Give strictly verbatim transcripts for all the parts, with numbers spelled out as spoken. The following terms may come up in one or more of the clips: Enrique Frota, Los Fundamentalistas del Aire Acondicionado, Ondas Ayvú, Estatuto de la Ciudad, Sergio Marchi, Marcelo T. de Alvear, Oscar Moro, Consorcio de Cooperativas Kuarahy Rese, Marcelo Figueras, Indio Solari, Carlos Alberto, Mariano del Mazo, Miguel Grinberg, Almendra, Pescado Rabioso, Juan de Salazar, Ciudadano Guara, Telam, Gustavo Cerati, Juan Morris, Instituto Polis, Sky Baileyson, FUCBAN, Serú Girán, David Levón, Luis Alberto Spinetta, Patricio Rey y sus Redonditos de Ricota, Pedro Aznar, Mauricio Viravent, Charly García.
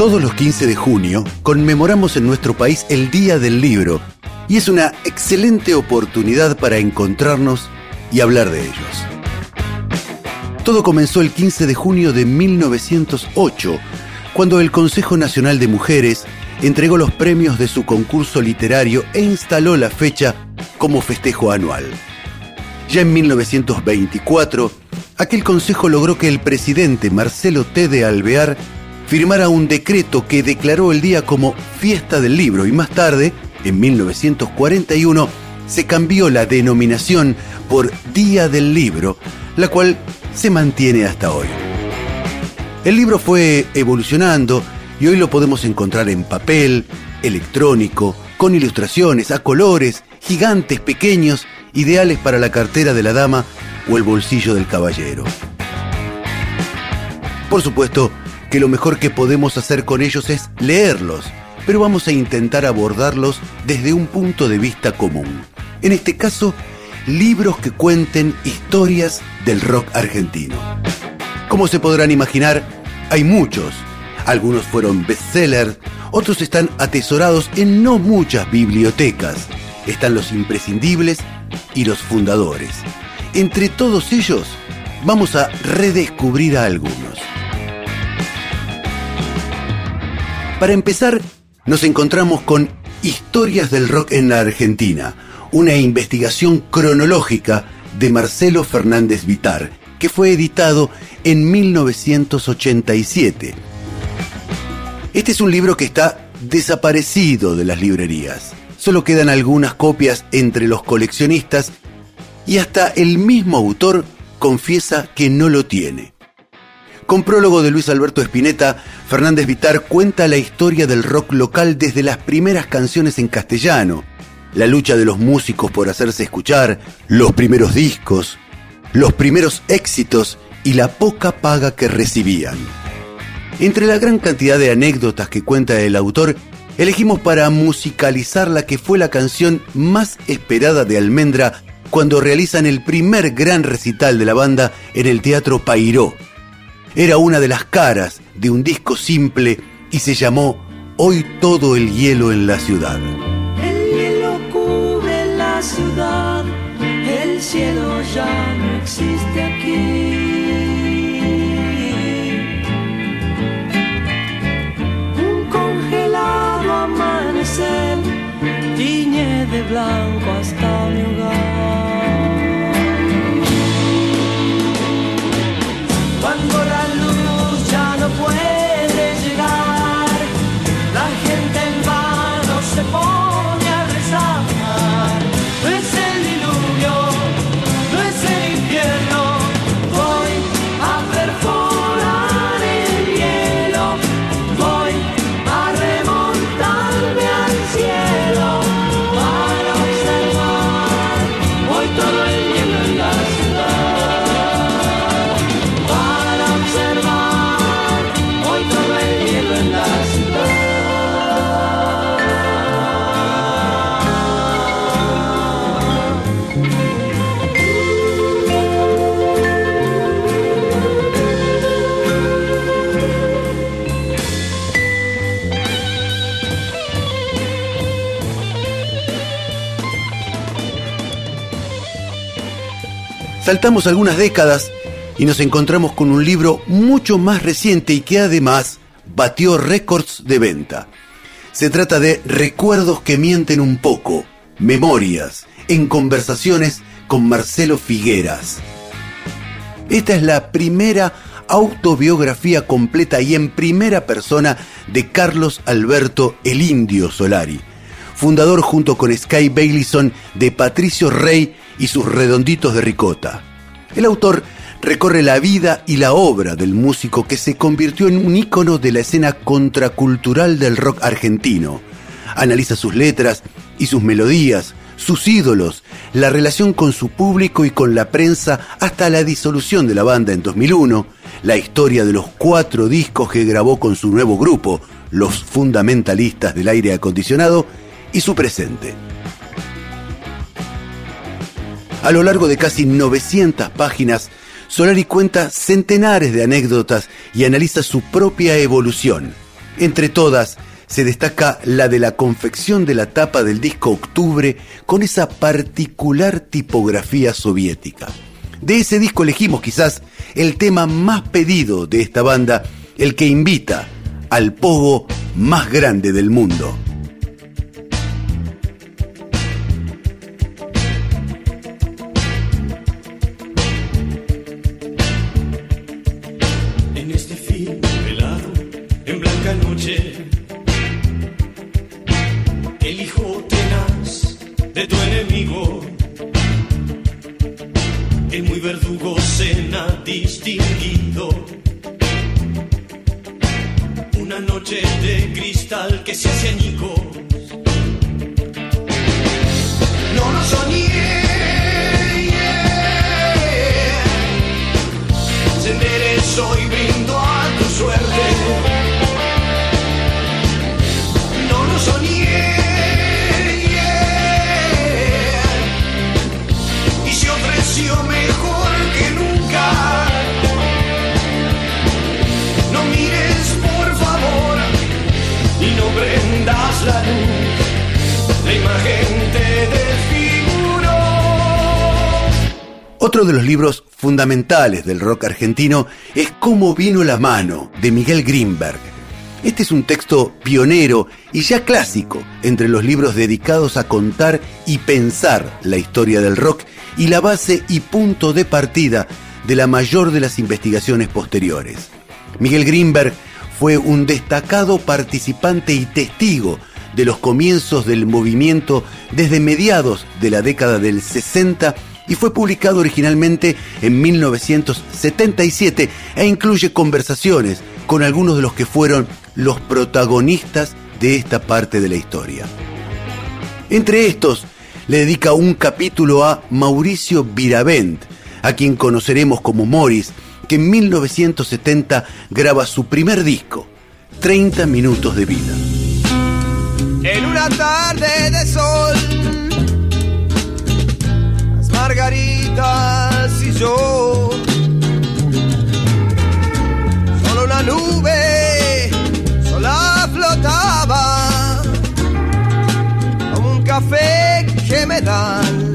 Todos los quince de junio conmemoramos en nuestro país el Día del Libro y es una excelente oportunidad para encontrarnos y hablar de ellos. Todo comenzó el quince de junio de mil novecientos ocho, cuando el Consejo Nacional de Mujeres entregó los premios de su concurso literario e instaló la fecha como festejo anual. Ya en mil novecientos veinticuatro, aquel consejo logró que el presidente Marcelo T. de Alvear firmara un decreto que declaró el día como Fiesta del Libro y más tarde, en mil novecientos cuarenta y uno, se cambió la denominación por Día del Libro, la cual se mantiene hasta hoy. El libro fue evolucionando y hoy lo podemos encontrar en papel, electrónico, con ilustraciones, a colores, gigantes, pequeños, ideales para la cartera de la dama o el bolsillo del caballero. Por supuesto que lo mejor que podemos hacer con ellos es leerlos, pero vamos a intentar abordarlos desde un punto de vista común. En este caso, libros que cuenten historias del rock argentino. Como se podrán imaginar, hay muchos. Algunos fueron bestsellers, otros están atesorados en no muchas bibliotecas. Están los imprescindibles y los fundadores. Entre todos ellos, vamos a redescubrir a algunos. Para empezar, nos encontramos con Historias del Rock en la Argentina, una investigación cronológica de Marcelo Fernández Vitar, que fue editado en mil novecientos ochenta y siete. Este es un libro que está desaparecido de las librerías. Solo quedan algunas copias entre los coleccionistas y hasta el mismo autor confiesa que no lo tiene. Con prólogo de Luis Alberto Spinetta, Fernández Vitar cuenta la historia del rock local desde las primeras canciones en castellano, la lucha de los músicos por hacerse escuchar, los primeros discos, los primeros éxitos y la poca paga que recibían. Entre la gran cantidad de anécdotas que cuenta el autor, elegimos para musicalizar la que fue la canción más esperada de Almendra cuando realizan el primer gran recital de la banda en el Teatro Pairó. Era una de las caras de un disco simple y se llamó Hoy todo el hielo en la ciudad. El hielo cubre la ciudad, el cielo ya no existe aquí. Tiñe de blanco hasta mi hogar. Cuando la luz ya no puede llegar, la gente en vano se pone a rezar. No es el diluvio, no es el infierno, voy a perforar el hielo, voy a remontarme a cielo para observar hoy todo el hielo en la ciudad, para observar hoy todo el hielo en la ciudad. Saltamos algunas décadas y nos encontramos con un libro mucho más reciente y que además batió récords de venta. Se trata de Recuerdos que mienten un poco, Memorias, en conversaciones con Marcelo Figueras. Esta es la primera autobiografía completa y en primera persona de Carlos Alberto, el Indio Solari, fundador junto con Sky Baileyson de Patricio Rey y sus Redonditos de Ricota. El autor recorre la vida y la obra del músico que se convirtió en un ícono de la escena contracultural del rock argentino. Analiza sus letras y sus melodías, sus ídolos, la relación con su público y con la prensa hasta la disolución de la banda en dos mil uno, la historia de los cuatro discos que grabó con su nuevo grupo, Los Fundamentalistas del Aire Acondicionado, y su presente. A lo largo de casi novecientas páginas, Solari cuenta centenares de anécdotas y analiza su propia evolución. Entre todas, se destaca la de la confección de la tapa del disco Octubre con esa particular tipografía soviética. De ese disco elegimos quizás el tema más pedido de esta banda, el que invita al pogo más grande del mundo. En este film velado, en blanca noche, elijo tenaz de tu enemigo. El muy verdugo cena distinguido. Una noche de cristal que se hace añicos. No lo soñé. Se enderezó y brindó a tu suerte. No lo soñé. Mejor que nunca. No mires, por favor, y no prendas la luz. La imagen te desfiguró. Otro de los libros fundamentales del rock argentino es Cómo vino la mano, de Miguel Grinberg. Este es un texto pionero y ya clásico entre los libros dedicados a contar y pensar la historia del rock y la base y punto de partida de la mayor de las investigaciones posteriores. Miguel Grinberg fue un destacado participante y testigo de los comienzos del movimiento desde mediados de la década del sesenta y fue publicado originalmente en mil novecientos setenta y siete e incluye conversaciones con algunos de los que fueron los protagonistas de esta parte de la historia. Entre estos, le dedica un capítulo a Mauricio Viravent, a quien conoceremos como Morris, que en mil novecientos setenta graba su primer disco, treinta minutos de vida. En una tarde de sol, las margaritas y yo, solo la nube sola flotaba, como un café que me dan.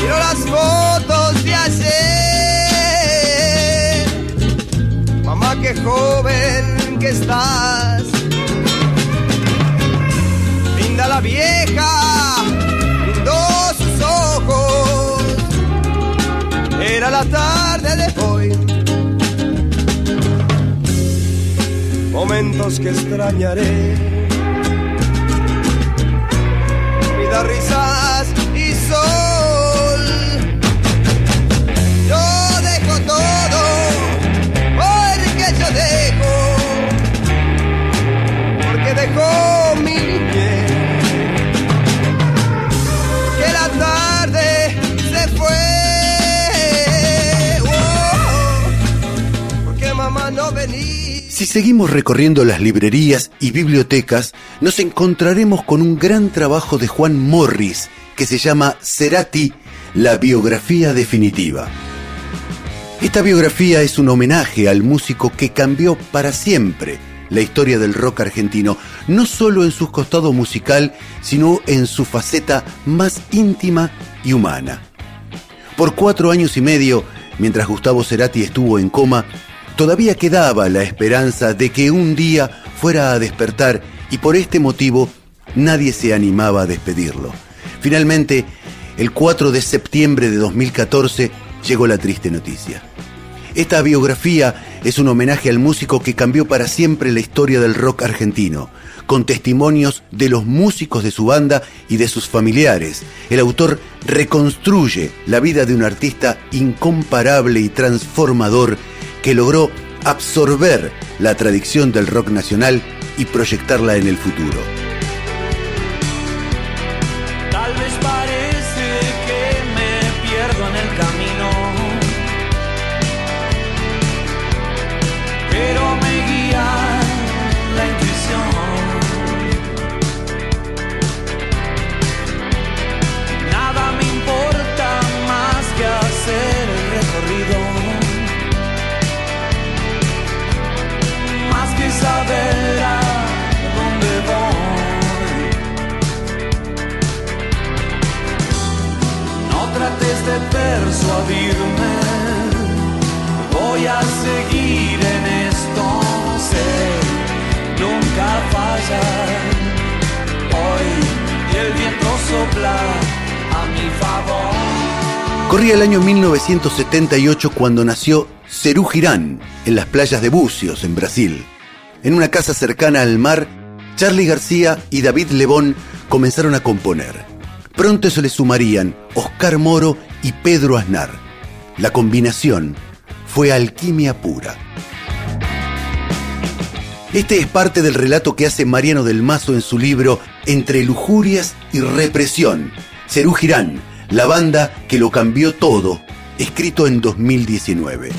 Miro las fotos de ayer. Mamá, qué joven que estás. Linda la vieja, brindó sus ojos. Era la tarde de hoy. Momentos que extrañaré. Risas y sol. Yo dejo todo porque yo dejo, porque dejo mi niñez. Que la tarde se fue, oh, porque mamá no venía. Si seguimos recorriendo las librerías y bibliotecas, nos encontraremos con un gran trabajo de Juan Morris que se llama Cerati, la biografía definitiva. Esta biografía es un homenaje al músico que cambió para siempre la historia del rock argentino, no solo en su costado musical, sino en su faceta más íntima y humana. Por cuatro años y medio, mientras Gustavo Cerati estuvo en coma, todavía quedaba la esperanza de que un día fuera a despertar y por este motivo nadie se animaba a despedirlo. Finalmente, el cuatro de septiembre de dos mil catorce llegó la triste noticia. Esta biografía es un homenaje al músico que cambió para siempre la historia del rock argentino, con testimonios de los músicos de su banda y de sus familiares. El autor reconstruye la vida de un artista incomparable y transformador que logró absorber la tradición del rock nacional y proyectarla en el futuro. Tal vez parece que me pierdo en el camino, pero me guía la intuición. Nada me importa más que hacer el recorrido. persuadirme, voy a seguir en esto, sé, nunca falla. Hoy y el viento sopla a mi favor. Corría el año mil novecientos setenta y ocho cuando nació Serú Girán en las playas de Búzios, en Brasil. En una casa cercana al mar, Charly García y David Levón comenzaron a componer. Pronto se le sumarían Oscar Moro y Pedro Aznar. La combinación fue alquimia pura. Este es parte del relato que hace Mariano del Mazo en su libro Entre lujurias y represión. Serú Girán, la banda que lo cambió todo, escrito en dos mil diecinueve.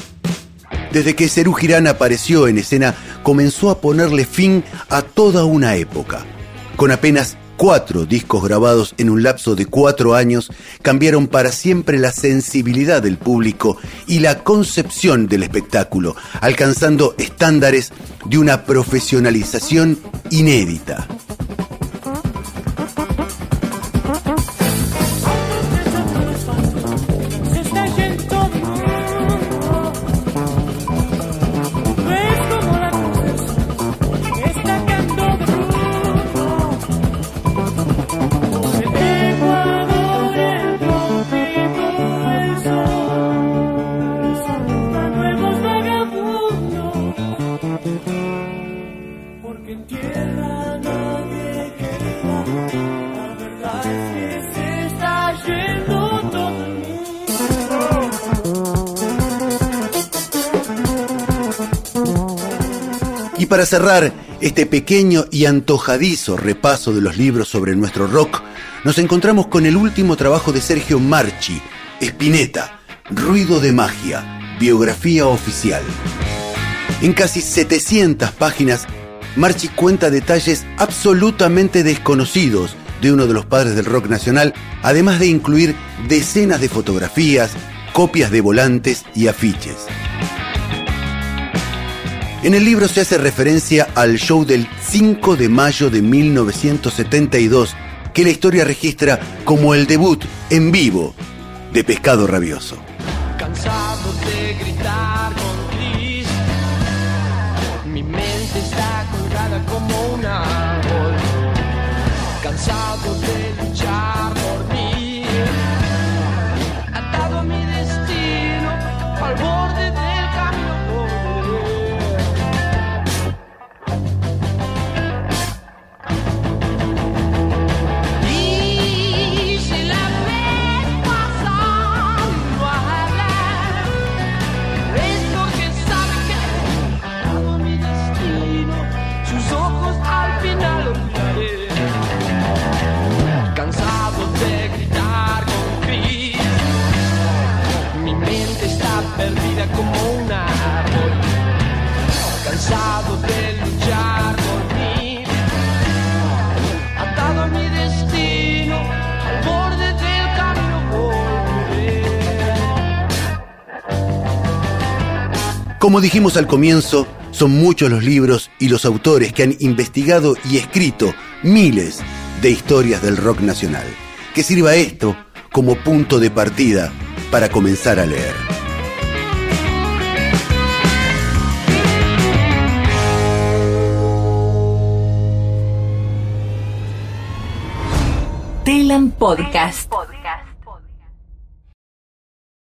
Desde que Serú Girán apareció en escena, comenzó a ponerle fin a toda una época. Con apenas cuatro discos grabados en un lapso de cuatro años, cambiaron para siempre la sensibilidad del público y la concepción del espectáculo, alcanzando estándares de una profesionalización inédita. Y para cerrar este pequeño y antojadizo repaso de los libros sobre nuestro rock, nos encontramos con el último trabajo de Sergio Marchi, Spinetta, Ruido de Magia, biografía oficial. En casi setecientas páginas, Marchi cuenta detalles absolutamente desconocidos de uno de los padres del rock nacional, además de incluir decenas de fotografías, copias de volantes y afiches. En el libro se hace referencia al show del cinco de mayo de mil novecientos setenta y dos, que la historia registra como el debut en vivo de Pescado Rabioso. Cansado de gritar con gris, mi mente está colgada como un árbol. Cansado de luchar por mí, atado a mi destino, al borde del camino. Como dijimos al comienzo, son muchos los libros y los autores que han investigado y escrito miles de historias del rock nacional. Que sirva esto como punto de partida para comenzar a leer. Telam Podcast.